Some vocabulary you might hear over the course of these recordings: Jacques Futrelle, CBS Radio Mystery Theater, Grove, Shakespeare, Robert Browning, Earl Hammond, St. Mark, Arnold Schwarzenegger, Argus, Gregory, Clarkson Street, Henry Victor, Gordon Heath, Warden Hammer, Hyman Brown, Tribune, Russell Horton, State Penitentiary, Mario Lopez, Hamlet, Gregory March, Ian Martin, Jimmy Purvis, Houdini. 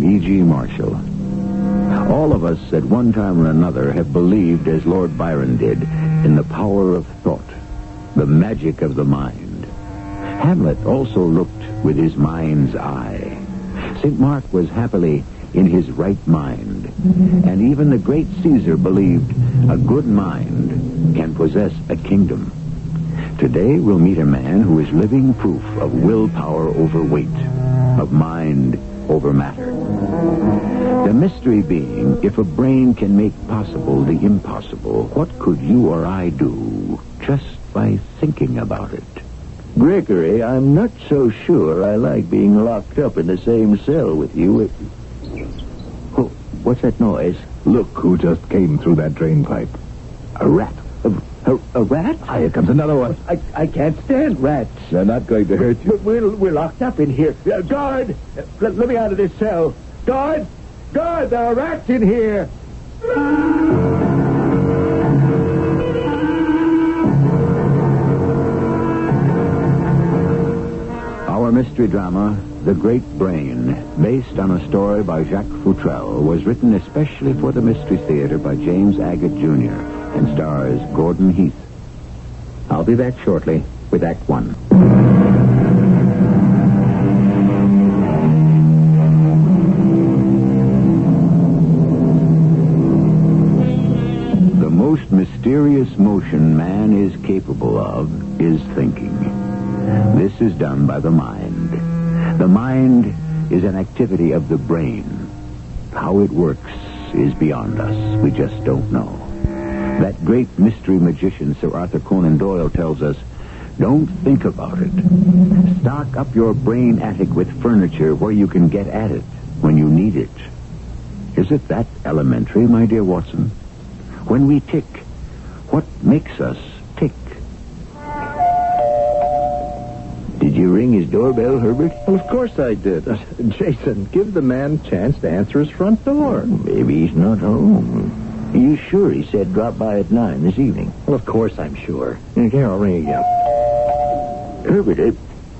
E.G. Marshall. All of us at one time or another have believed, as Lord Byron did, in the power of thought, the magic of the mind. Hamlet also looked with his mind's eye. St. Mark was happily in his right mind. And even the great Caesar believed a good mind can possess a kingdom. Today we'll meet a man who is living proof of willpower over weight, of mind over matter. The mystery being, if a brain can make possible the impossible, what could you or I do just by thinking about it? Gregory, I'm not so sure I like being locked up in the same cell with you. Oh, what's that noise? Look who just came through that drainpipe. A rat. A rat? Here comes another one. I can't stand rats. They're not going to hurt you. We're locked up in here. Guard! Let me out of this cell. Guard! Guard! There are rats in here! Our mystery drama, The Great Brain, based on a story by Jacques Futrelle, was written especially for the Mystery Theater by James Agate, Jr., and stars Gordon Heath. I'll be back shortly with Act One. The most mysterious motion man is capable of is thinking. This is done by the mind. The mind is an activity of the brain. How it works is beyond us. We just don't know. That great mystery magician, Sir Arthur Conan Doyle, tells us, don't think about it. Stock up your brain attic with furniture where you can get at it when you need it. Is it that elementary, my dear Watson? When we tick, what makes us tick? Did you ring his doorbell, Herbert? Well, of course I did. Jason, give the man a chance to answer his front door. Maybe he's not home. Are you sure he said drop by at 9 this evening? Well, of course I'm sure. Here, I'll ring again. Herbert,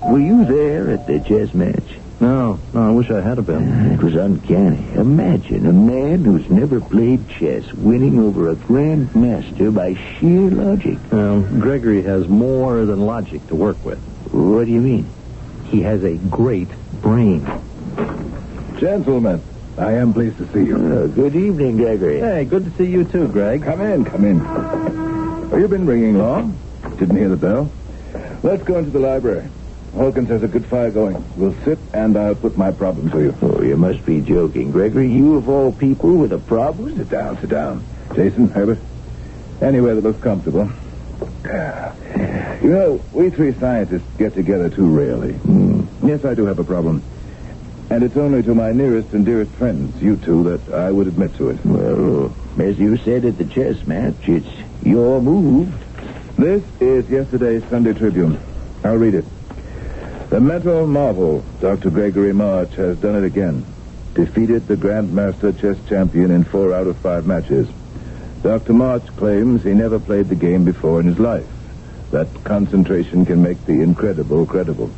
were you there at the chess match? No, I wish I had been. It was uncanny. Imagine a man who's never played chess winning over a grandmaster by sheer logic. Gregory has more than logic to work with. What do you mean? He has a great brain. Gentlemen, I am pleased to see you. Good evening, Gregory. Hey, good to see you too, Greg. Come in. Have you been ringing long? Didn't hear the bell. Let's go into the library. Hawkins has a good fire going. We'll sit and I'll put my problem to you. Oh, you must be joking, Gregory. You of all people with a problem? Sit down. Jason, Herbert, anywhere that looks comfortable. You know, we three scientists get together too rarely. Yes, I do have a problem. And it's only to my nearest and dearest friends, you two, that I would admit to it. Well, as you said at the chess match, it's your move. This is yesterday's Sunday Tribune. I'll read it. The mental marvel, Dr. Gregory March, has done it again. Defeated the Grandmaster chess champion in 4 out of 5 matches. Dr. March claims he never played the game before in his life. That concentration can make the incredible credible.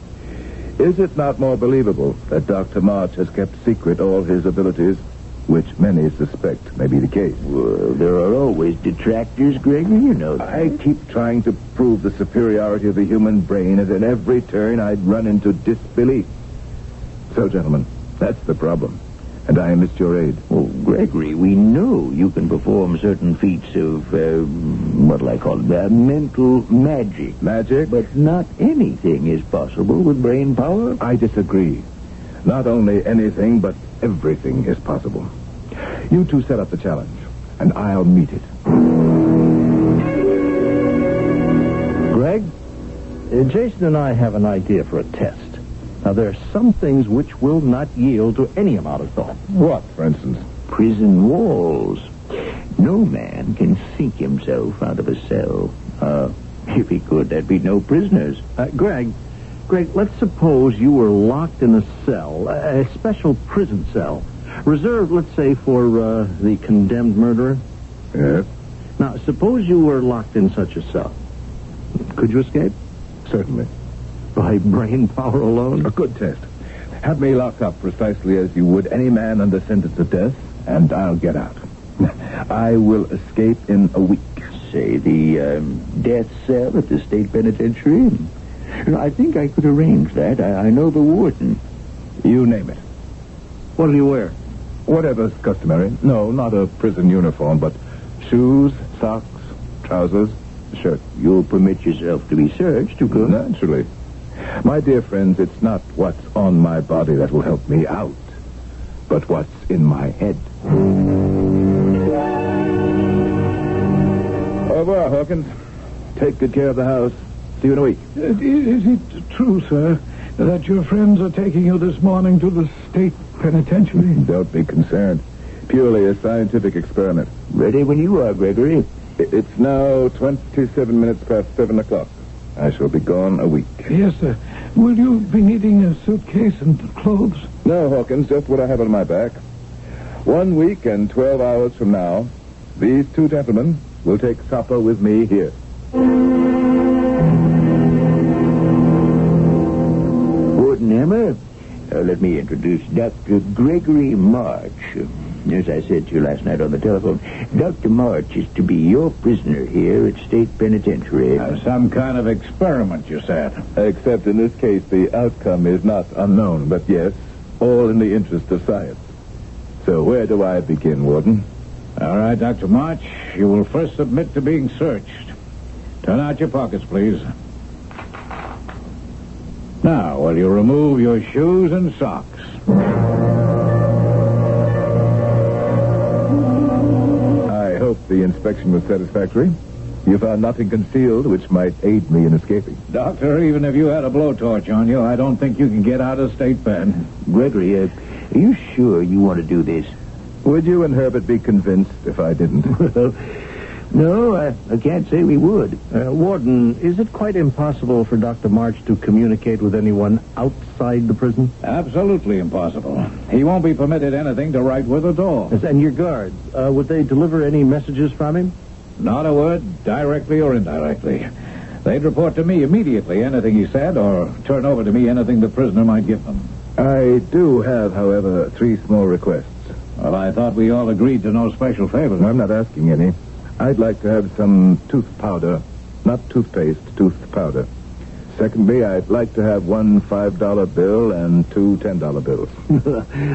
Is it not more believable that Dr. March has kept secret all his abilities, which many suspect may be the case? Well, there are always detractors, Gregory, you know that. I keep trying to prove the superiority of the human brain, and at every turn I'd run into disbelief. So, gentlemen, that's the problem, and I enlist your aid. Well, Gregory, we know you can perform certain feats of, mental magic. Magic? But not anything is possible with brain power. I disagree. Not only anything, but everything is possible. You two set up the challenge, and I'll meet it. Greg? Jason and I have an idea for a test. Now, there are some things which will not yield to any amount of thought. What, for instance? Prison walls. No man can sink himself out of a cell. If he could, there'd be no prisoners. Greg, let's suppose you were locked in a cell, a special prison cell, reserved, let's say, for the condemned murderer. Yes. Now, suppose you were locked in such a cell. Could you escape? Certainly. By brain power alone? A good test. Have me locked up precisely as you would any man under sentence of death, and I'll get out. I will escape in a week. Say, the death cell at the State Penitentiary. I think I could arrange that. I know the warden. You name it. What'll you wear? Whatever's customary. No, not a prison uniform, but shoes, socks, trousers, shirt. You'll permit yourself to be searched, of course. Naturally. My dear friends, it's not what's on my body that will help me out, but what's in my head. Au revoir, Hawkins. Take good care of the house. See you in a week. Is it true, sir, that your friends are taking you this morning to the State Penitentiary? Don't be concerned. Purely a scientific experiment. Ready when you are, Gregory. It's now 7:27 past 7 o'clock. I shall be gone a week. Yes, sir. Will you be needing a suitcase and clothes? No, Hawkins, just what I have on my back. 1 week and 12 hours from now, these two gentlemen will take supper with me here. Warden Hammer, let me introduce Dr. Gregory March. As I said to you last night on the telephone, Dr. March is to be your prisoner here at State Penitentiary. Some kind of experiment, you said. Except in this case, the outcome is not unknown, but yes, all in the interest of science. So where do I begin, Warden? All right, Dr. March, you will first submit to being searched. Turn out your pockets, please. Now, will you remove your shoes and socks? The inspection was satisfactory. You found nothing concealed which might aid me in escaping. Doctor, even if you had a blowtorch on you, I don't think you can get out of State Pen. Gregory, are you sure you want to do this? Would you and Herbert be convinced if I didn't? Well, no, I can't say we would. Warden, is it quite impossible for Dr. March to communicate with anyone outside the prison? Absolutely impossible. He won't be permitted anything to write with at all. Yes, and your guards, would they deliver any messages from him? Not a word, directly or indirectly. They'd report to me immediately anything he said or turn over to me anything the prisoner might give them. I do have, however, 3 small requests. Well, I thought we all agreed to no special favors. I'm not asking any. I'd like to have some tooth powder. Not toothpaste, tooth powder. Secondly, I'd like to have one $5 bill and two $10 bills.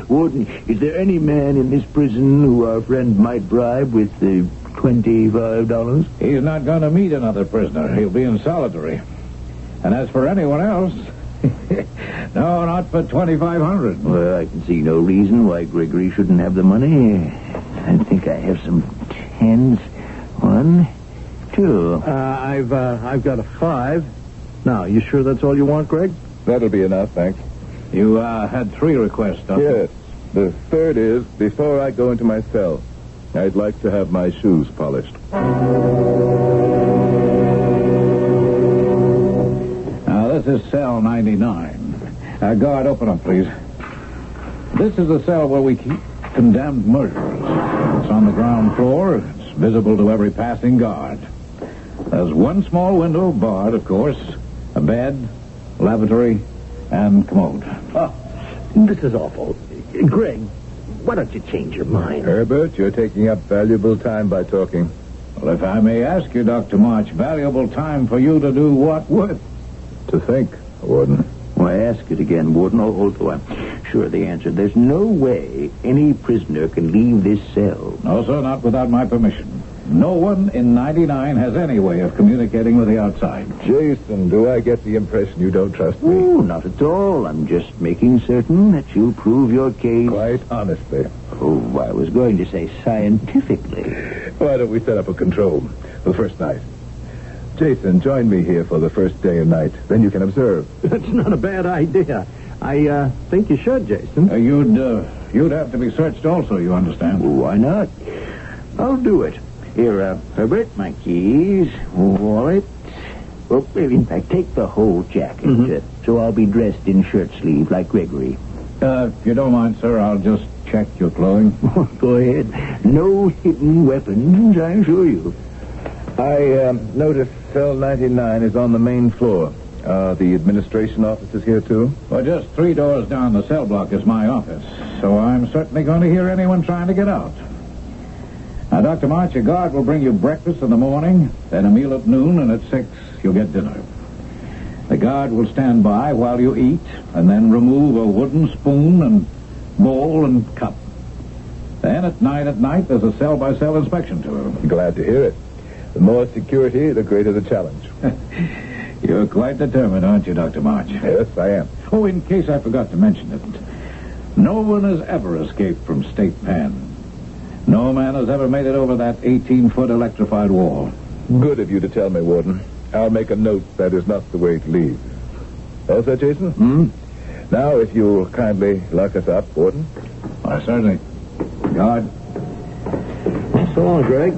Warden, is there any man in this prison who our friend might bribe with the $25? He's not going to meet another prisoner. He'll be in solitary. And as for anyone else, no, not for $2,500. Well, I can see no reason why Gregory shouldn't have the money. I think I have some tens. 1, 2. I've got a 5. Now, you sure that's all you want, Greg? That'll be enough, thanks. You had 3 requests, Doctor. Yes. The third is, before I go into my cell, I'd like to have my shoes polished. Now, this is cell 99. Guard, open up, please. This is the cell where we keep condemned murderers. It's on the ground floor. Visible to every passing guard. There's one small window, barred, of course, a bed, lavatory, and commode. Oh, this is awful. Greg, why don't you change your mind? Herbert, you're taking up valuable time by talking. Well, if I may ask you, Dr. March, valuable time for you to do what with? To think, Warden. Well, I ask it again, Warden, although I'm sure of the answer. There's no way any prisoner can leave this cell. No, sir, not without my permission. No one in 99 has any way of communicating with the outside. Jason, do I get the impression you don't trust me? Oh, not at all. I'm just making certain that you'll prove your case. Quite honestly. Oh, I was going to say scientifically. Why don't we set up a control for the first night? Jason, join me here for the first day and night. Then you can observe. That's not a bad idea. I think you should, Jason. You'd have to be searched also, you understand. Why not? I'll do it. Here, Herbert, my keys, wallet. Well, in fact, take the whole jacket, so I'll be dressed in shirt sleeve like Gregory. If you don't mind, sir, I'll just check your clothing. Go ahead. No hidden weapons, I assure you. I notice cell 99 is on the main floor. The administration office is here, too? Well, just three doors down the cell block is my office, so I'm certainly going to hear anyone trying to get out. Now, Dr. March, your guard will bring you breakfast in the morning, then a meal at noon, and at 6, you'll get dinner. The guard will stand by while you eat, and then remove a wooden spoon and bowl and cup. Then at night, there's a cell-by-cell inspection tour. Glad to hear it. The more security, the greater the challenge. You're quite determined, aren't you, Dr. March? Yes, I am. Oh, in case I forgot to mention it, no one has ever escaped from State Pen. No man has ever made it over that 18-foot electrified wall. Good of you to tell me, Warden. I'll make a note that is not the way to leave. All set, Jason? Now, if you'll kindly lock us up, Warden. Why, certainly. Guard. So long, Greg.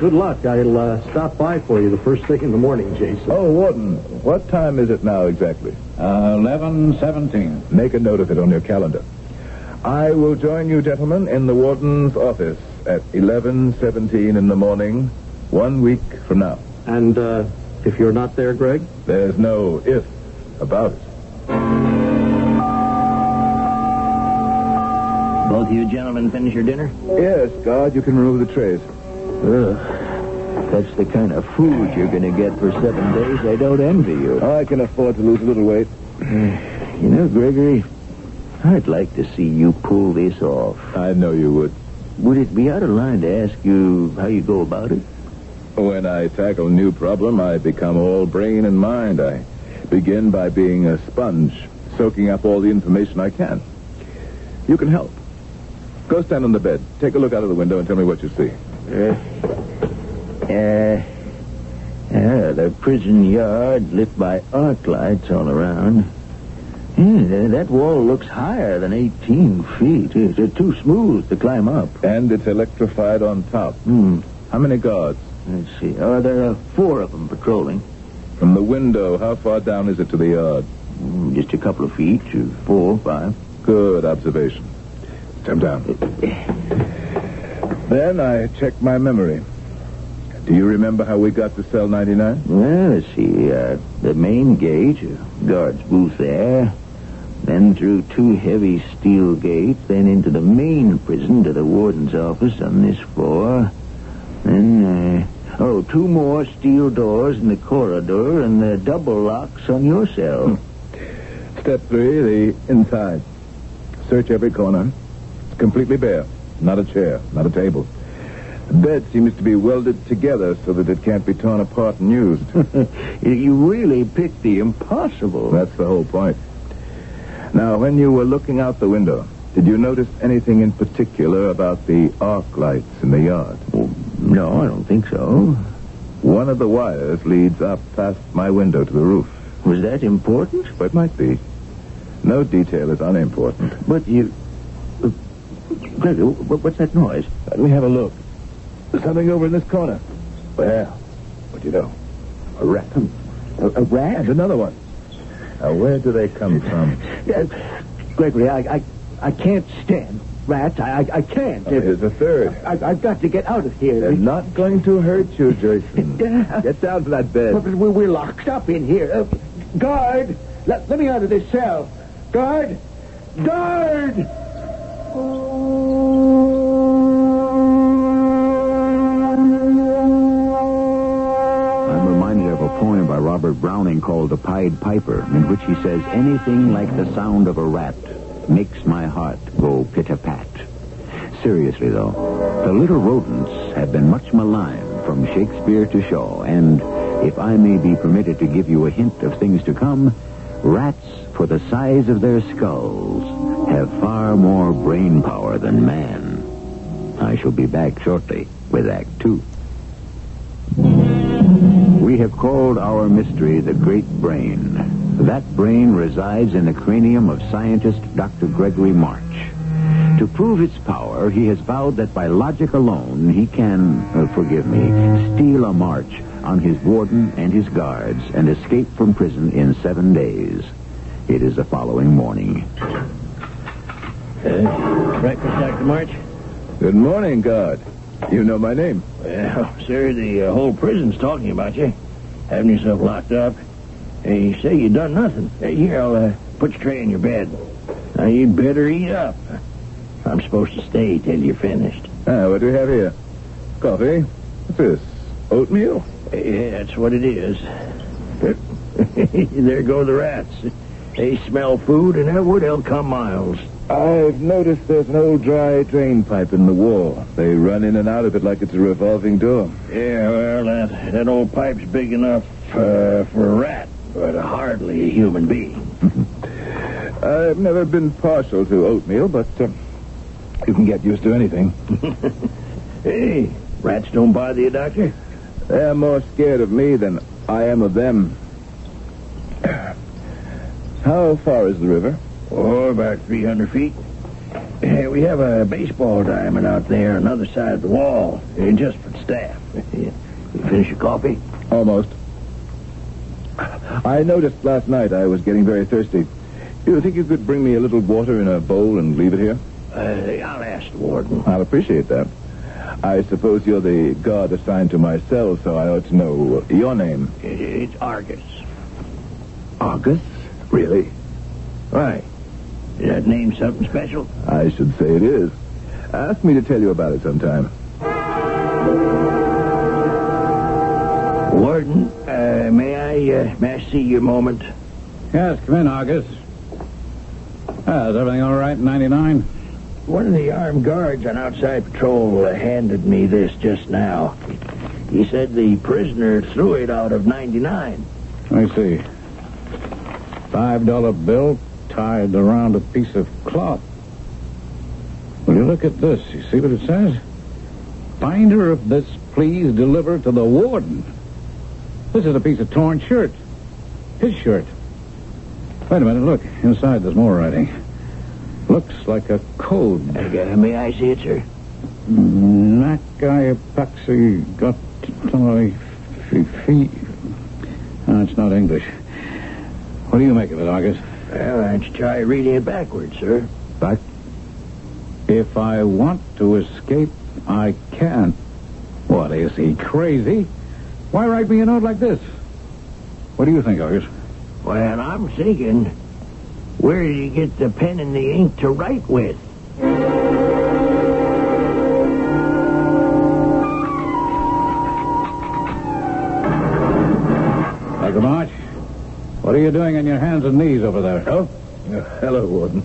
Good luck. I'll stop by for you the first thing in the morning, Jason. Oh, Warden, what time is it now exactly? 11:17. Make a note of it on your calendar. I will join you, gentlemen, in the warden's office at 11:17 in the morning, 1 week from now. And if you're not there, Greg? There's no if about it. Both of you gentlemen finish your dinner? Yes, guard, you can remove the trays. Ugh. That's the kind of food you're going to get for 7 days. I don't envy you. Oh, I can afford to lose a little weight. You know, Gregory, I'd like to see you pull this off. I know you would. Would it be out of line to ask you how you go about it? When I tackle a new problem, I become all brain and mind. I begin by being a sponge, soaking up all the information I can. You can help. Go stand on the bed. Take a look out of the window and tell me what you see. The prison yard lit by arc lights all around. That wall looks higher than 18 feet. It's too smooth to climb up. And it's electrified on top. How many guards? Let's see. There are four of them patrolling. From the window, how far down is it to the yard? Just a couple of feet. 4 or 5. Good observation. Come down. Then I check my memory. Do you remember how we got to cell 99? Well, let's see. The main gate, guard's booth there. Then through two heavy steel gates, then into the main prison to the warden's office on this floor. Then, two more steel doors in the corridor and the double locks on your cell. Step 3, the inside. Search every corner. It's completely bare. Not a chair, not a table. The bed seems to be welded together so that it can't be torn apart and used. You really picked the impossible. That's the whole point. Now, when you were looking out the window, did you notice anything in particular about the arc lights in the yard? Well, no, I don't think so. One of the wires leads up past my window to the roof. Was that important? Well, it might be. No detail is unimportant. But you... Gregory, what's that noise? Let me have a look. There's something over in this corner. Well, what do you know? A rat. A rat? And another one. Now, where do they come from? Gregory, I can't stand rats. I can't. Here's a third. I've got to get out of here. They're not going to hurt you, Jason. Get down to that bed. But we're locked up in here. Guard! Let me out of this cell. Guard! Guard! I'm reminded of a poem by Robert Browning called The Pied Piper, in which he says, anything like the sound of a rat makes my heart go pit-a-pat. Seriously, though, the little rodents have been much maligned from Shakespeare to Shaw, and if I may be permitted to give you a hint of things to come, rats, for the size of their skulls, have far more brain power than man. I shall be back shortly with Act 2. We have called our mystery the Great Brain. That brain resides in the cranium of scientist Dr. Gregory March. To prove its power, he has vowed that by logic alone he can, steal a march on his warden and his guards and escape from prison in 7 days. It is the following morning. Breakfast, Dr. March? Good morning, guard. You know my name. Well, sir, the whole prison's talking about you. Having yourself locked up. They say you done nothing. Here, I'll put your tray in your bed. Now, you'd better eat up. I'm supposed to stay till you're finished. What do we have here? Coffee? What's this? Oatmeal? Yeah, that's what it is. There go the rats. They smell food, and that wood will come miles. I've noticed there's an old dry drain pipe in the wall. They run in and out of it like it's a revolving door. Yeah, well, that old pipe's big enough for a rat, but hardly a human being. I've never been partial to oatmeal, but you can get used to anything. Hey, rats don't bother you, Doctor? They're more scared of me than I am of them. How far is the river? Oh, about 300 feet. We have a baseball diamond out there on the other side of the wall, just for staff. You finish your coffee? Almost. I noticed last night I was getting very thirsty. You think you could bring me a little water in a bowl and leave it here? I'll ask the warden. I'll appreciate that. I suppose you're the guard assigned to my cell, so I ought to know your name. It's Argus. Argus? Really? Right. Is that name something special? I should say it is. Ask me to tell you about it sometime. Warden, may I see you a moment? Yes, come in, Argus. Is everything all right in 99? One of the armed guards on outside patrol handed me this just now. He said the prisoner threw it out of 99. I see. $5 bill tied around a piece of cloth. Will you look at this? You see what it says? Finder of this, please deliver to the warden. This is a piece of torn shirt. His shirt. Wait a minute, look. Inside there's more writing. Looks like a code. May I see it, sir? No, it's not English. What do you make of it, Argus? Well, I'd try reading it backwards, sir. But if I want to escape, I can. What, is he crazy? Why write me a note like this? What do you think, Argus? Well, I'm thinking, where did he get the pen and the ink to write with? Dr. March? What are you doing on your hands and knees over there? Oh, hello, Warden.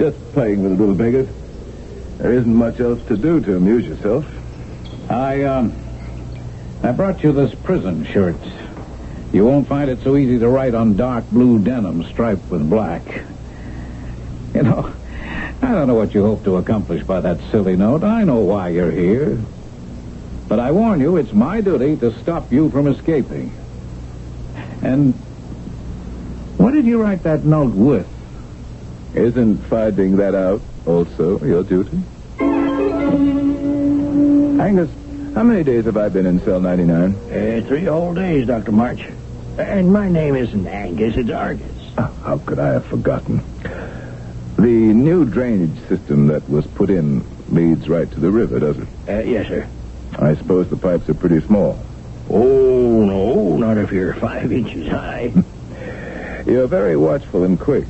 Just playing with the little beggars. There isn't much else to do to amuse yourself. I brought you this prison shirt. You won't find it so easy to write on dark blue denim striped with black. You know, I don't know what you hope to accomplish by that silly note. I know why you're here. But I warn you, it's my duty to stop you from escaping. And what did you write that note with? Isn't finding that out also your duty? Angus, how many days have I been in cell 99? 3 whole days, Dr. March. And my name isn't Angus, it's Argus. Oh, how could I have forgotten? The new drainage system that was put in leads right to the river, does it? Yes, sir. I suppose the pipes are pretty small. Oh, no, not if you're 5 inches high. You're very watchful and quick.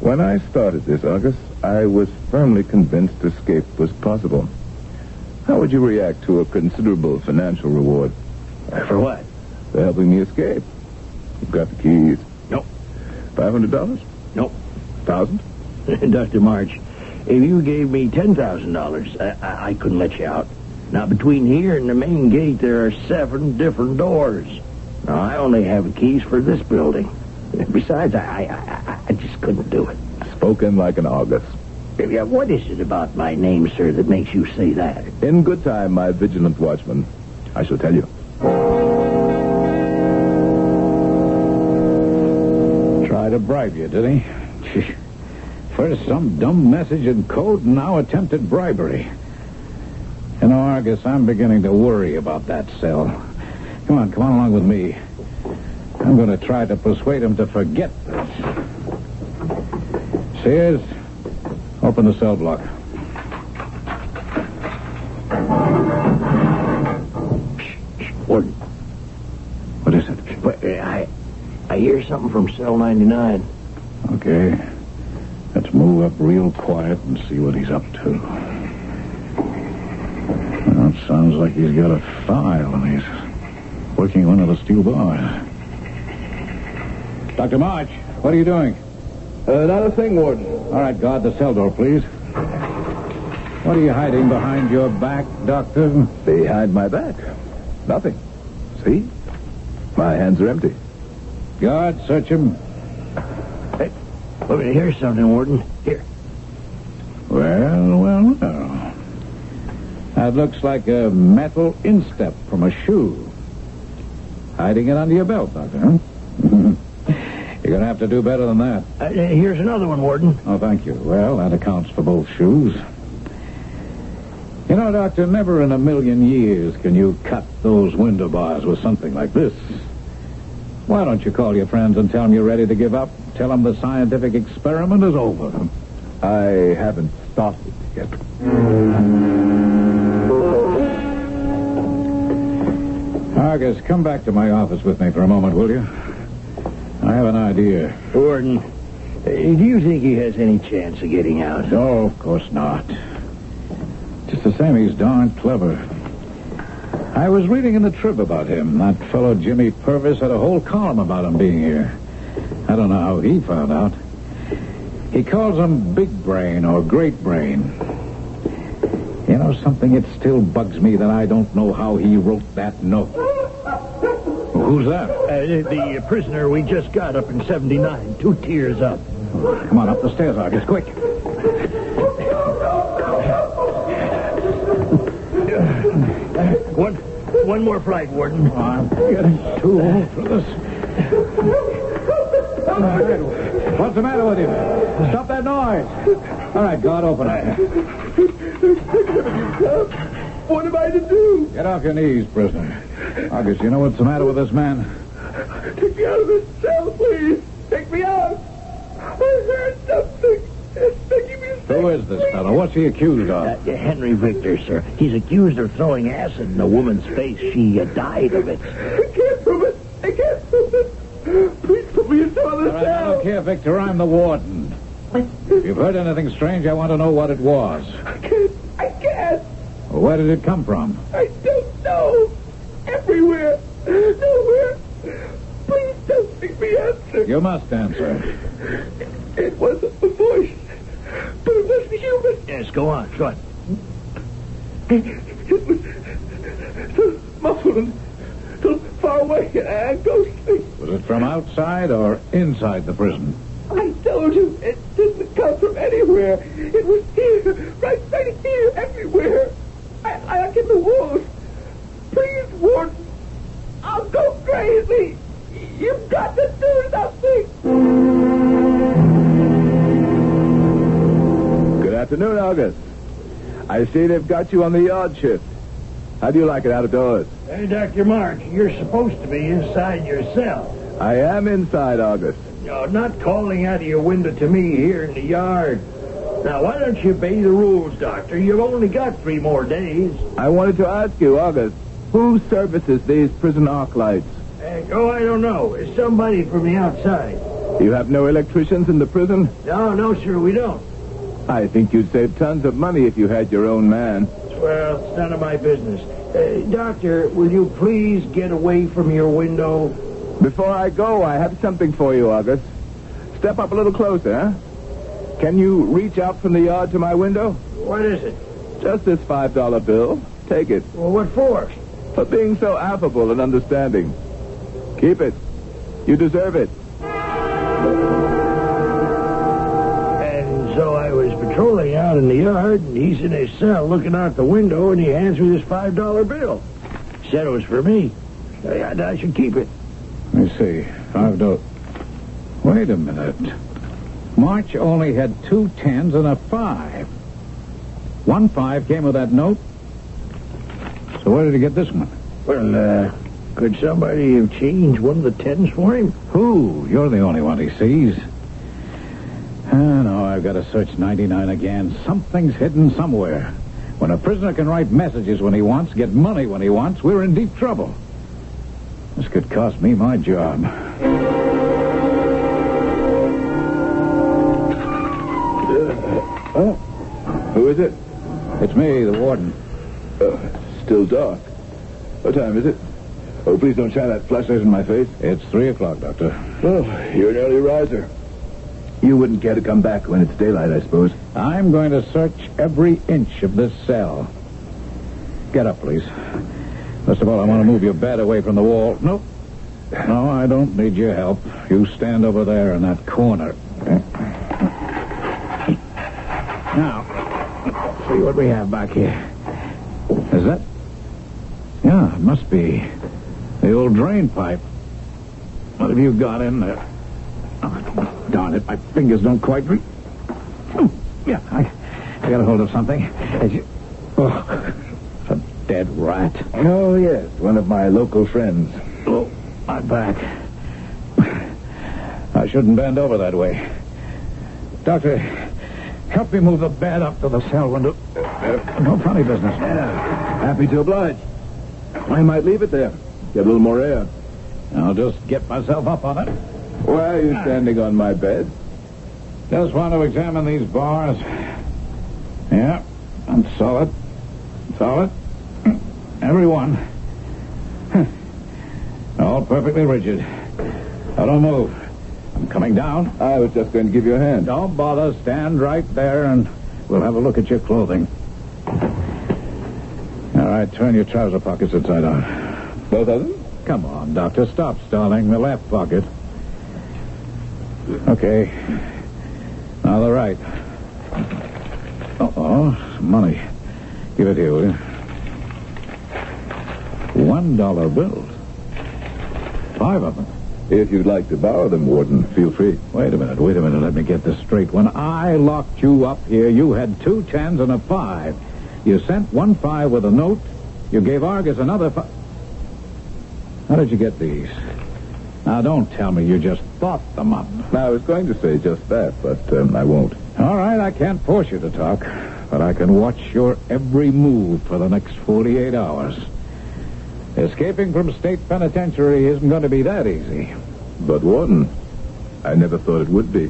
When I started this, Argus, I was firmly convinced escape was possible. How would you react to a considerable financial reward? For what? For helping me escape. You've got the keys. Nope. $500? Nope. $1,000? Dr. March, if you gave me $10,000, I couldn't let you out. Now, between here and the main gate, there are 7 different doors. Now, I only have keys for this building. Besides, I just couldn't do it. Spoken like an Argus. What is it about my name, sir, that makes you say that? In good time, my vigilant watchman. I shall tell you. bribe you, did he? Gee. First some dumb message in code, and now attempted bribery. You know, Argus, I'm beginning to worry about that cell. Come on along with me. I'm going to try to persuade him to forget this. Sears, open the cell block. Warden. What is it? Wait, I hear something from cell 99. Okay. Let's move up real quiet and see what he's up to. Well, it sounds like he's got a file and he's working one of the steel bars. Dr. March, what are you doing? Not a thing, Warden. All right, guard the cell door, please. What are you hiding behind your back, Doctor? Behind my back? Nothing. See? My hands are empty. Guard, search him. Let me hear something, Warden. Here. Well. That looks like a metal instep from a shoe. Hiding it under your belt, Doctor. Huh? You're going to have to do better than that. Here's another one, Warden. Oh, thank you. Well, that accounts for both shoes. You know, Doctor, never in a million years can you cut those window bars with something like this. Why don't you call your friends and tell them you're ready to give up? Tell them the scientific experiment is over. I haven't started yet. Argus, come back to my office with me for a moment, will you? I have an idea. Gordon, do you think he has any chance of getting out? No, of course not. Just the same, he's darn clever. I was reading in the Trib about him. That fellow Jimmy Purvis had a whole column about him being here. I don't know how he found out. He calls him Big Brain or Great Brain. You know something? It still bugs me that I don't know how he wrote that note. Who's that? The prisoner we just got up in 79, 2 tiers up. Come on, up the stairs, Argus, quick. One more flight, Warden. Oh, I'm getting too old for this. All right. What's the matter with you? Stop that noise. All right, God, open it. What am I to do? Get off your knees, prisoner. Argus, you know what's the matter with this man? Take me out of this cell, please. Take me out. I heard something. It's making me sick. Who is this fellow? What's he accused of? Henry Victor, sir. He's accused of throwing acid in a woman's face. She died of it. I can't prove it. Please put me into another cell. I don't care, Victor. I'm the warden. If you've heard anything strange, I want to know what it was. I can't. Well, where did it come from? I don't know. Everywhere. Nowhere. Please don't make me answer. You must answer. It wasn't the voice. But it wasn't human. Yes, go on. It was so muffled and so far away and ghostly. Was it from outside or inside the prison? I told you, it didn't come from anywhere. It was here, right here, everywhere. I get the walls. Please, Warden, I'll go crazy. You've got to do something. Good afternoon, August. I see they've got you on the yard shift. How do you like it out of doors? Hey, Dr. March, you're supposed to be inside your cell. I am inside, August. No, not calling out of your window to me here in the yard. Now, why don't you obey the rules, Doctor? You've only got 3 more days. I wanted to ask you, August, who services these prison arc lights? I don't know. It's somebody from the outside. You have no electricians in the prison? No, sir, we don't. I think you'd save tons of money if you had your own man. Well, it's none of my business. Doctor, will you please get away from your window? Before I go, I have something for you, August. Step up a little closer, huh? Can you reach out from the yard to my window? What is it? Just this $5 bill. Take it. Well, what for? For being so affable and understanding. Keep it. You deserve it. And so I was patrolling out in the yard, and he's in his cell looking out the window, and he hands me this $5 bill. Said it was for me. I should keep it. Let me see. $5. Wait a minute. March only had 2 tens and a 5. 1 5 came with that note. So where did he get this one? Well, could somebody have changed one of the tens for him? Who? You're the only one he sees. Oh, no, I've got to search 99 again. Something's hidden somewhere. When a prisoner can write messages when he wants, get money when he wants, we're in deep trouble. This could cost me my job. Who is it? It's me, the warden. Still dark. What time is it? Oh, please don't shine that flashlight in my face. It's 3 o'clock, Doctor. Well, you're an early riser. You wouldn't care to come back when it's daylight, I suppose. I'm going to search every inch of this cell. Get up, please. First of all, I want to move your bed away from the wall. Nope. No, I don't need your help. You stand over there in that corner. Now, let's see what we have back here. Is that? Yeah, it must be the old drain pipe. What have you got in there? Oh, darn it, my fingers don't quite reach. Oh, yeah, I got a hold of something. Oh, a dead rat. Oh, yes, one of my local friends. Oh, my back. I shouldn't bend over that way. Doctor, help me move the bed up to the cell window. No funny business. Happy to oblige. I might leave it there. Get a little more air. I'll just get myself up on it. Why are you standing on my bed? Just want to examine these bars. Yeah, I'm solid. Solid. Every one. All perfectly rigid. I don't move. I'm coming down. I was just going to give you a hand. Don't bother. Stand right there and we'll have a look at your clothing. All right, turn your trouser pockets inside out. Both of them? Come on, Doctor. Stop stalling. The left pocket. Okay. Now the right. Uh-oh. Money. Give it here, will you? $1 bills. 5 of them. If you'd like to borrow them, Warden, feel free. Wait a minute. Let me get this straight. When I locked you up here, you had 2 tens and a 5. You sent 1 5 with a note. You gave Argus another 5. How did you get these? Now, don't tell me you just thought them up. I was going to say just that, but I won't. All right, I can't force you to talk, but I can watch your every move for the next 48 hours. Escaping from State Penitentiary isn't going to be that easy. But, Warden, I never thought it would be.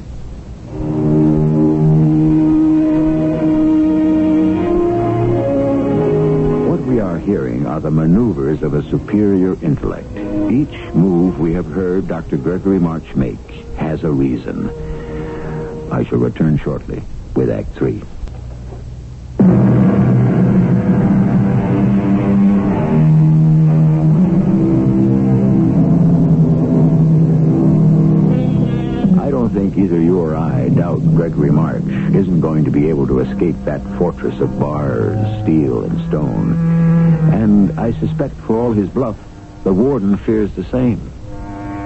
What we are hearing are the maneuvers of a superior intellect. Each move we have heard Dr. Gregory March make has a reason. I shall return shortly with Act 3. I don't think either you or I doubt Gregory March isn't going to be able to escape that fortress of bars, steel, and stone. And I suspect for all his bluff, the warden fears the same.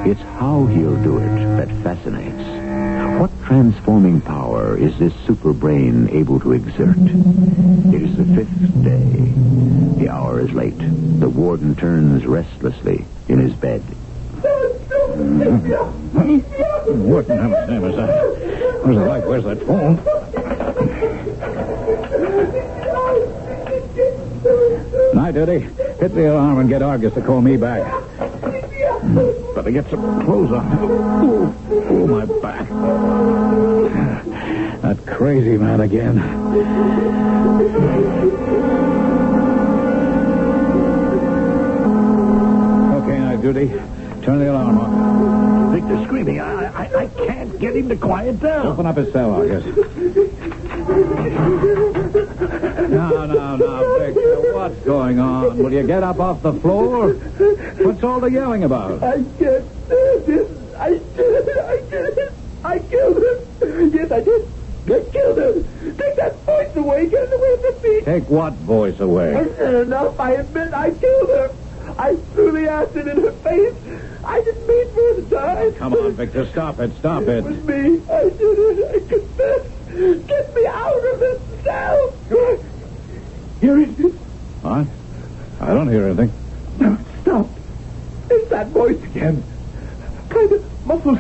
It's how he'll do it that fascinates. What transforming power is this super brain able to exert? It is the 5th day. The hour is late. The warden turns restlessly in his bed. What in heaven's name is that? Where's the light? Where's that phone? Night, Eddie. Hit the alarm and get Argus to call me back. Better get some clothes on. Oh, my back. That crazy man again. Okay, night duty. Turn the alarm on. Victor's screaming. I can't get him to quiet down. Open up his cell, Argus. No, Victor, what's going on? Will you get up off the floor? What's all the yelling about? I can't stand it. I did it. I killed him. Yes, I did. I killed him. Take that voice away. Get it away from me. Take what voice away? Enough. I admit I killed him. I threw the acid in her face. I didn't mean for her to die. Come on, Victor, stop it, stop it. It was me. I did it. I confess. Get me out of this cell. Here it is. What? I don't hear anything. No, it stopped. It's that voice again. Kind of muffled,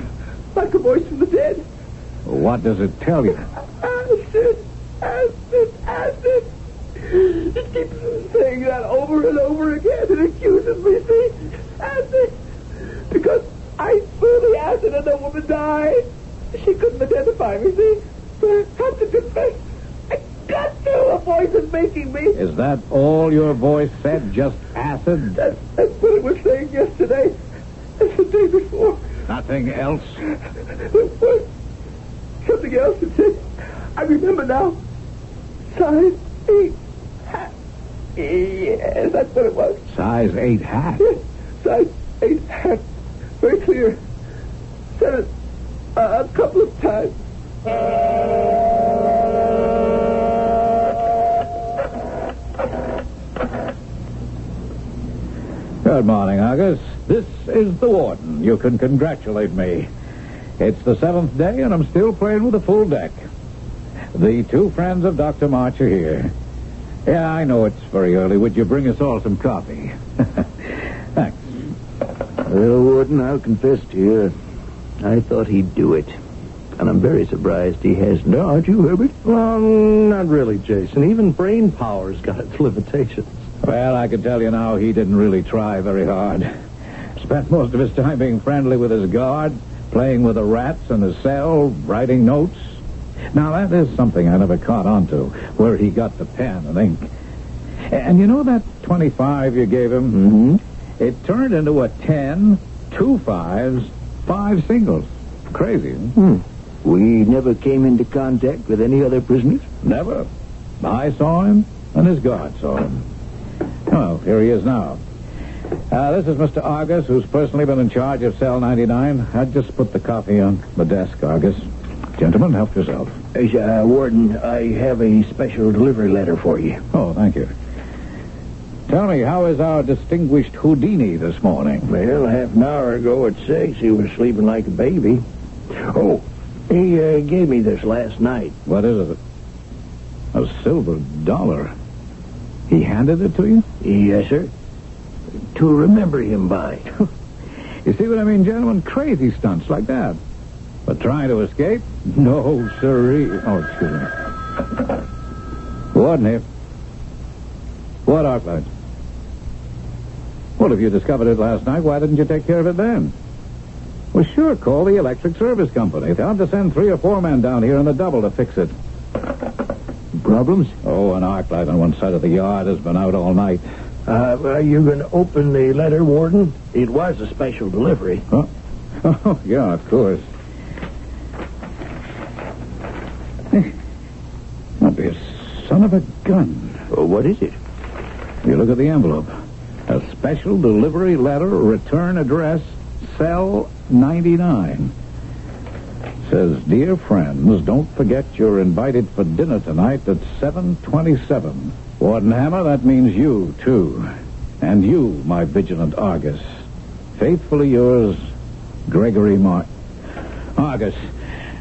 like a voice from the dead. What does it tell you? Acid. It keeps saying that over and over again. It accuses me, see? Acid. Because I threw the acid and the woman died. She couldn't identify me, see? But I had to confess. I got to. A voice is making me. Is that all your voice said? Just acid? That's what it was saying yesterday. That's the day before. Nothing else? Something else it said. I remember now. Size 8 hat. Yes, that's what it was. Size 8 hat? Yes, size 8 hat. Very clear. Said it a couple of times. Good morning, Argus. This is the warden. You can congratulate me. It's the seventh day, and I'm still playing with a full deck. The two friends of Dr. March are here. Yeah, I know it's very early. Would you bring us all some coffee? Thanks. Well, Warden, I'll confess to you, I thought he'd do it. And I'm very surprised he hasn't. Aren't you, Herbert? Well, not really, Jason. Even brain power's got its limitations. Well, I can tell you now he didn't really try very hard. Spent most of his time being friendly with his guard, playing with the rats in his cell, writing notes. Now, that is something I never caught on to, where he got the pen and ink. And you know that 25 you gave him? Mm-hmm. It turned into a 10, 2 5s, 5 singles. Crazy, hmm? We never came into contact with any other prisoners? Never. I saw him, and his guard saw him. Oh, here he is now. This is Mr. Argus, who's personally been in charge of cell 99. I just put the coffee on the desk, Argus. Gentlemen, help yourself. Warden, I have a special delivery letter for you. Oh, thank you. Tell me, how is our distinguished Houdini this morning? Well, half an hour ago at 6, he was sleeping like a baby. Oh, he gave me this last night. What is it? A silver dollar. He handed it to you? Yes, sir. To remember him by. You see what I mean, gentlemen? Crazy stunts like that. But trying to escape? No, sirree. Oh, excuse me. Warden here. What art thou? Well, if you discovered it last night, why didn't you take care of it then? Well, sure, call the electric service company. They'll have to send 3 or 4 men down here on the double to fix it. Problems? Oh, an arc light on one side of the yard has been out all night. Are you going to open the letter, Warden? It was a special delivery. Huh? Oh, yeah, of course. That'd be a son of a gun. Well, what is it? You look at the envelope. A special delivery letter, return address, cell 99. Says, dear friends, don't forget you're invited for dinner tonight at 7:27. Warden Hammer, that means you, too. And you, my vigilant Argus. Faithfully yours, Gregory March. Argus,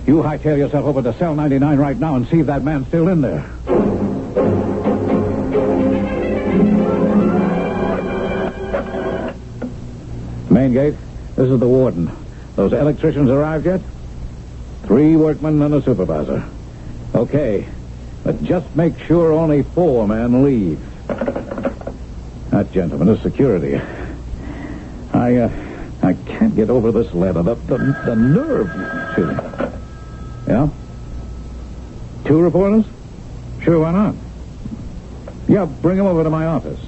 you hightail yourself over to cell 99 right now and see if that man's still in there. Main gate, this is the warden. Those electricians arrived yet? 3 workmen and a supervisor. Okay. But just make sure only 4 men leave. That gentleman is security. I can't get over this letter. The nerve. Excuse me. Yeah? 2 reporters? Sure, why not? Yeah, bring them over to my office.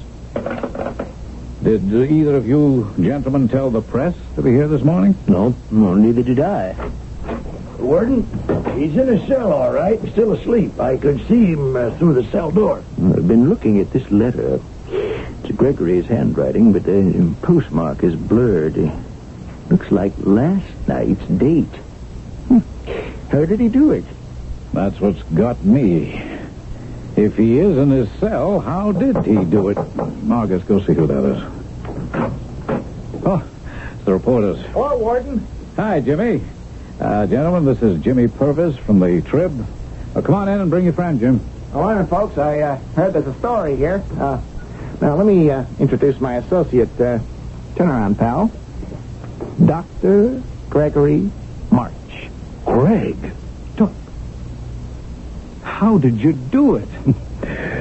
Did either of you gentlemen tell the press to be here this morning? No, neither did I. Warden, he's in his cell, all right. Still asleep. I could see him through the cell door. I've been looking at this letter. It's Gregory's handwriting, but the postmark is blurred. Looks like last night's date. How did he do it? That's what's got me. If he is in his cell, how did he do it? Margus, go see who that is. Oh, it's the reporters. Hello, Warden. Hi, Jimmy. Gentlemen, this is Jimmy Purvis from the Trib. Come on in and bring your friend, Jim. Morning, folks. I heard there's a story here. Now, let me introduce my associate. Turn around, pal. Dr. Gregory March. Greg? How did you do it?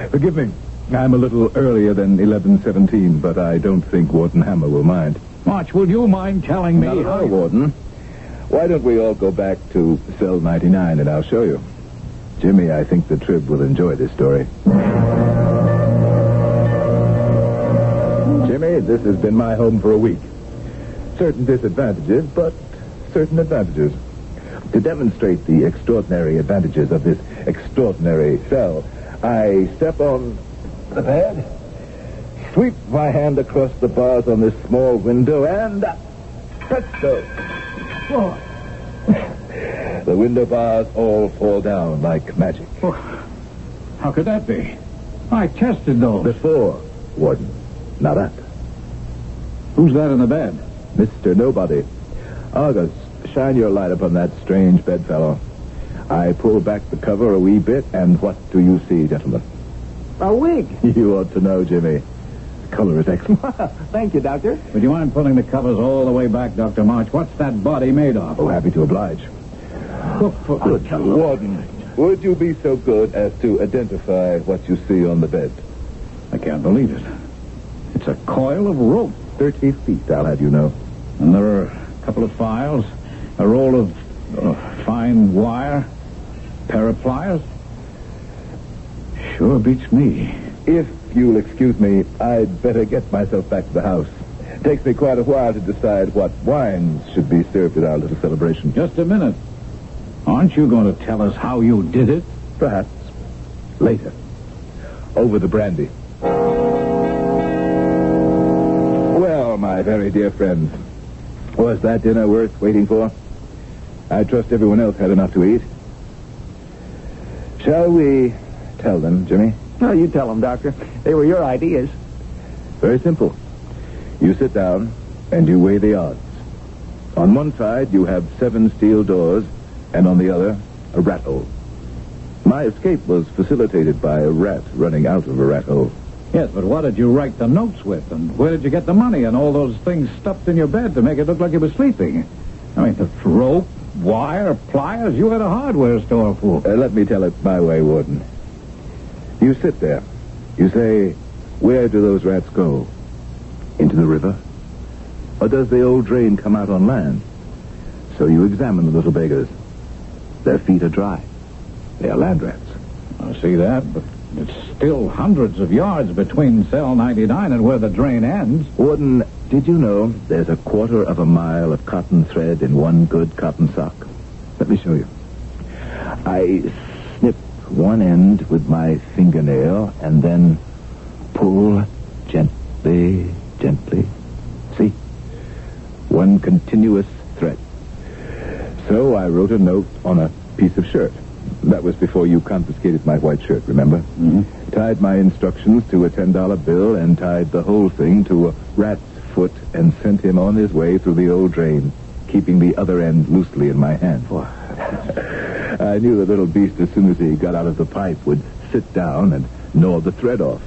Forgive me. I'm a little earlier than 11:17, but I don't think Warden Hammer will mind. March, would you mind telling me? Not how, Warden. Why don't we all go back to cell 99 and I'll show you? Jimmy, I think the Trib will enjoy this story. Jimmy, this has been my home for a week. Certain disadvantages, but certain advantages. To demonstrate the extraordinary advantages of this extraordinary cell, I step on the bed, sweep my hand across the bars on this small window, and presto! Floor. The window bars all fall down like magic. Oh, how could that be? I tested those. Before, Warden, not up. Who's that in the bed? Mr. Nobody. Argus, shine your light upon that strange bedfellow. I pull back the cover a wee bit, and what do you see, gentlemen? A wig. You ought to know, Jimmy. The color is excellent. Thank you, Doctor. Would you mind pulling the covers all the way back, Dr. March? What's that body made of? Oh, happy to oblige. Good Warden, would you be so good as to identify what you see on the bed? I can't believe it. It's a coil of rope. 30 feet, I'll have you know. And there are a couple of files, a roll of fine wire, pair of pliers. Sure beats me. If you'll excuse me, I'd better get myself back to the house. It takes me quite a while to decide what wines should be served at our little celebration. Just a minute. Aren't you going to tell us how you did it? Perhaps. Later. Over the brandy. Well, my very dear friends, was that dinner worth waiting for? I trust everyone else had enough to eat. Shall we tell them, Jimmy? No, you tell them, Doctor. They were your ideas. Very simple. You sit down and you weigh the odds. On one side, you have 7 steel doors, and on the other, a rat hole. My escape was facilitated by a rat running out of a rat hole. Yes, but what did you write the notes with? And where did you get the money and all those things stuffed in your bed to make it look like you were sleeping? I mean, the rope, wire, pliers, you had a hardware store for. Let me tell it my way, Warden. You sit there. You say, where do those rats go? Into the river? Or does the old drain come out on land? So you examine the little beggars. Their feet are dry. They are land rats. I see that, but it's still hundreds of yards between cell 99 and where the drain ends. Warden, did you know there's a quarter of a mile of cotton thread in one good cotton sock? Let me show you. I snip one end with my fingernail and then pull gently, gently. See? One continuous thread. So I wrote a note on a piece of shirt. That was before you confiscated my white shirt, remember? Mm-hmm. Tied my instructions to a $10 bill and tied the whole thing to a rat's foot and sent him on his way through the old drain, keeping the other end loosely in my hand. I knew the little beast as soon as he got out of the pipe would sit down and gnaw the thread off,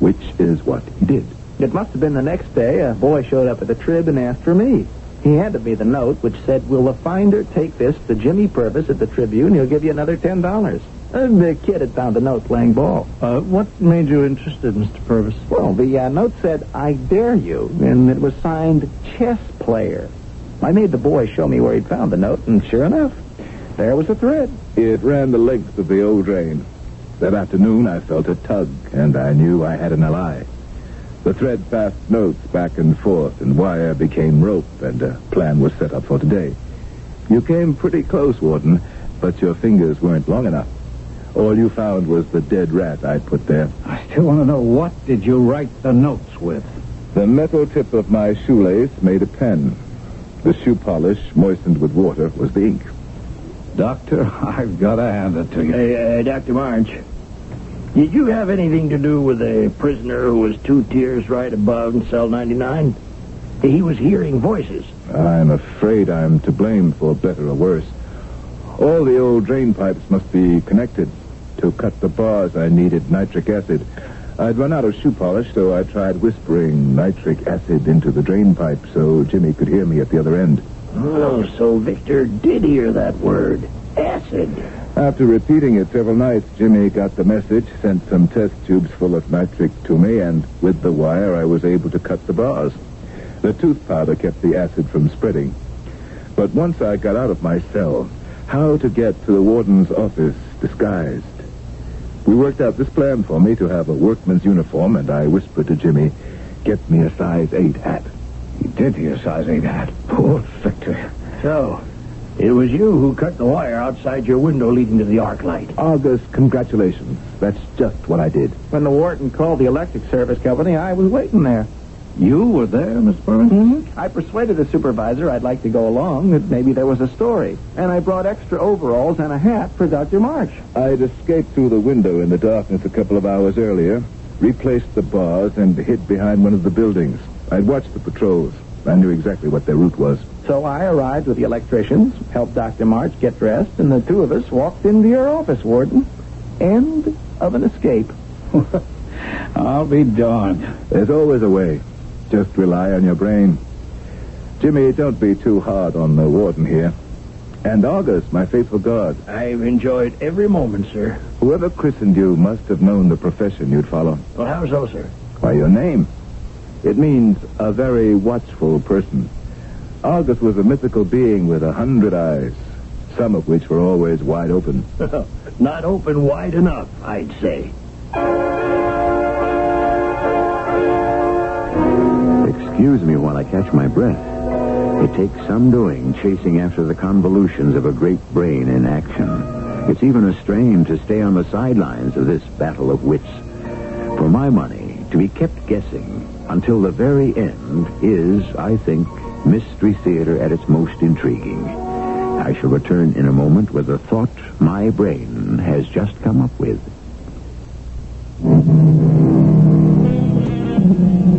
which is what he did. It must have been the next day a boy showed up at the Trib and asked for me. He handed me the note, which said, will the finder take this to Jimmy Purvis at the Tribune? He'll give you another $10. And the kid had found a note playing ball. What made you interested, Mr. Purvis? Well, the note said, I dare you, and it was signed Chess Player. I made the boy show me where he'd found the note, and sure enough, there was the thread. It ran the length of the old drain. That afternoon, I felt a tug, and I knew I had an ally. The thread passed notes back and forth, and wire became rope, and a plan was set up for today. You came pretty close, Warden, but your fingers weren't long enough. All you found was the dead rat I put there. I still want to know, what did you write the notes with? The metal tip of my shoelace made a pen. The shoe polish, moistened with water, was the ink. Doctor, I've got to hand it to you. Hey, Dr. March. Did you have anything to do with a prisoner who was 2 tiers right above in cell 99? He was hearing voices. I'm afraid I'm to blame for better or worse. All the old drain pipes must be connected. To cut the bars, I needed nitric acid. I'd run out of shoe polish, so I tried whispering nitric acid into the drain pipe so Jimmy could hear me at the other end. Oh, so Victor did hear that word, acid. After repeating it several nights, Jimmy got the message, sent some test tubes full of nitric to me, and with the wire, I was able to cut the bars. The tooth powder kept the acid from spreading. But once I got out of my cell, how to get to the warden's office disguised. We worked out this plan for me to have a workman's uniform, and I whispered to Jimmy, get me a size 8 hat. He did hear a size 8 hat. Poor Victor. So, it was you who cut the wire outside your window leading to the arc light. Argus, congratulations. That's just what I did. When the warden called the electric service company, I was waiting there. You were there, Miss Burns? Mm-hmm. I persuaded the supervisor I'd like to go along, that maybe there was a story. And I brought extra overalls and a hat for Dr. March. I'd escaped through the window in the darkness a couple of hours earlier, replaced the bars, and hid behind one of the buildings. I'd watched the patrols. I knew exactly what their route was. So I arrived with the electricians, helped Dr. March get dressed, and the two of us walked into your office, Warden. End of an escape. I'll be darned. There's always a way. Just rely on your brain. Jimmy, don't be too hard on the warden here. And August, my faithful guard. I've enjoyed every moment, sir. Whoever christened you must have known the profession you'd follow. Well, how so, sir? Why, your name. It means a very watchful person. August was a mythical being with 100 eyes, some of which were always wide open. Not open wide enough, I'd say. Excuse me while I catch my breath. It takes some doing chasing after the convolutions of a great brain in action. It's even a strain to stay on the sidelines of this battle of wits. For my money, to be kept guessing until the very end is, I think, mystery theater at its most intriguing. I shall return in a moment with a thought my brain has just come up with.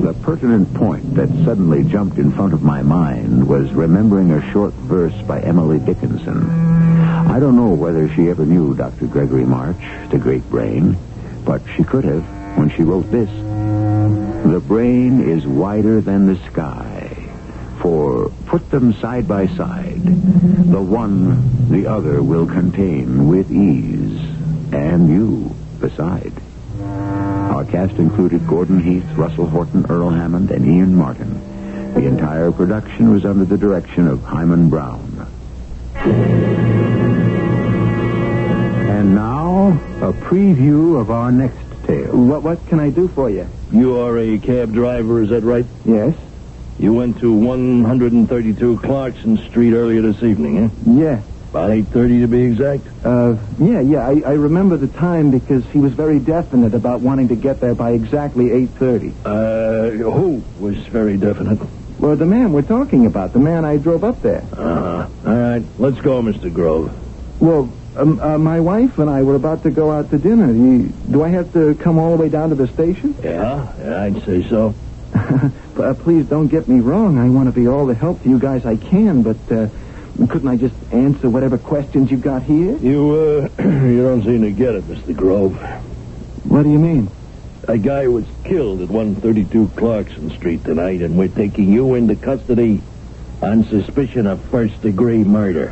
The pertinent point that suddenly jumped in front of my mind was remembering a short verse by Emily Dickinson. I don't know whether she ever knew Dr. Gregory March, the great brain, but she could have when she wrote this. The brain is wider than the sky, for put them side by side. The one the other will contain with ease, and you beside. Our cast included Gordon Heath, Russell Horton, Earl Hammond, and Ian Martin. The entire production was under the direction of Hyman Brown. And now, a preview of our next tale. What can I do for you? You are a cab driver, is that right? Yes. You went to 132 Clarkson Street earlier this evening, eh? Yes. About 8:30 to be exact? Yeah. I remember the time because he was very definite about wanting to get there by exactly 8:30. Who was very definite? Well, the man we're talking about, the man I drove up there. All right, let's go, Mr. Grove. Well, my wife and I were about to go out to dinner. Do I have to come all the way down to the station? Yeah, I'd say so. Please don't get me wrong. I want to be all the help to you guys I can, but... couldn't I just answer whatever questions you've got here? You don't seem to get it, Mr. Grove. What do you mean? A guy was killed at 132 Clarkson Street tonight, and we're taking you into custody on suspicion of first-degree murder.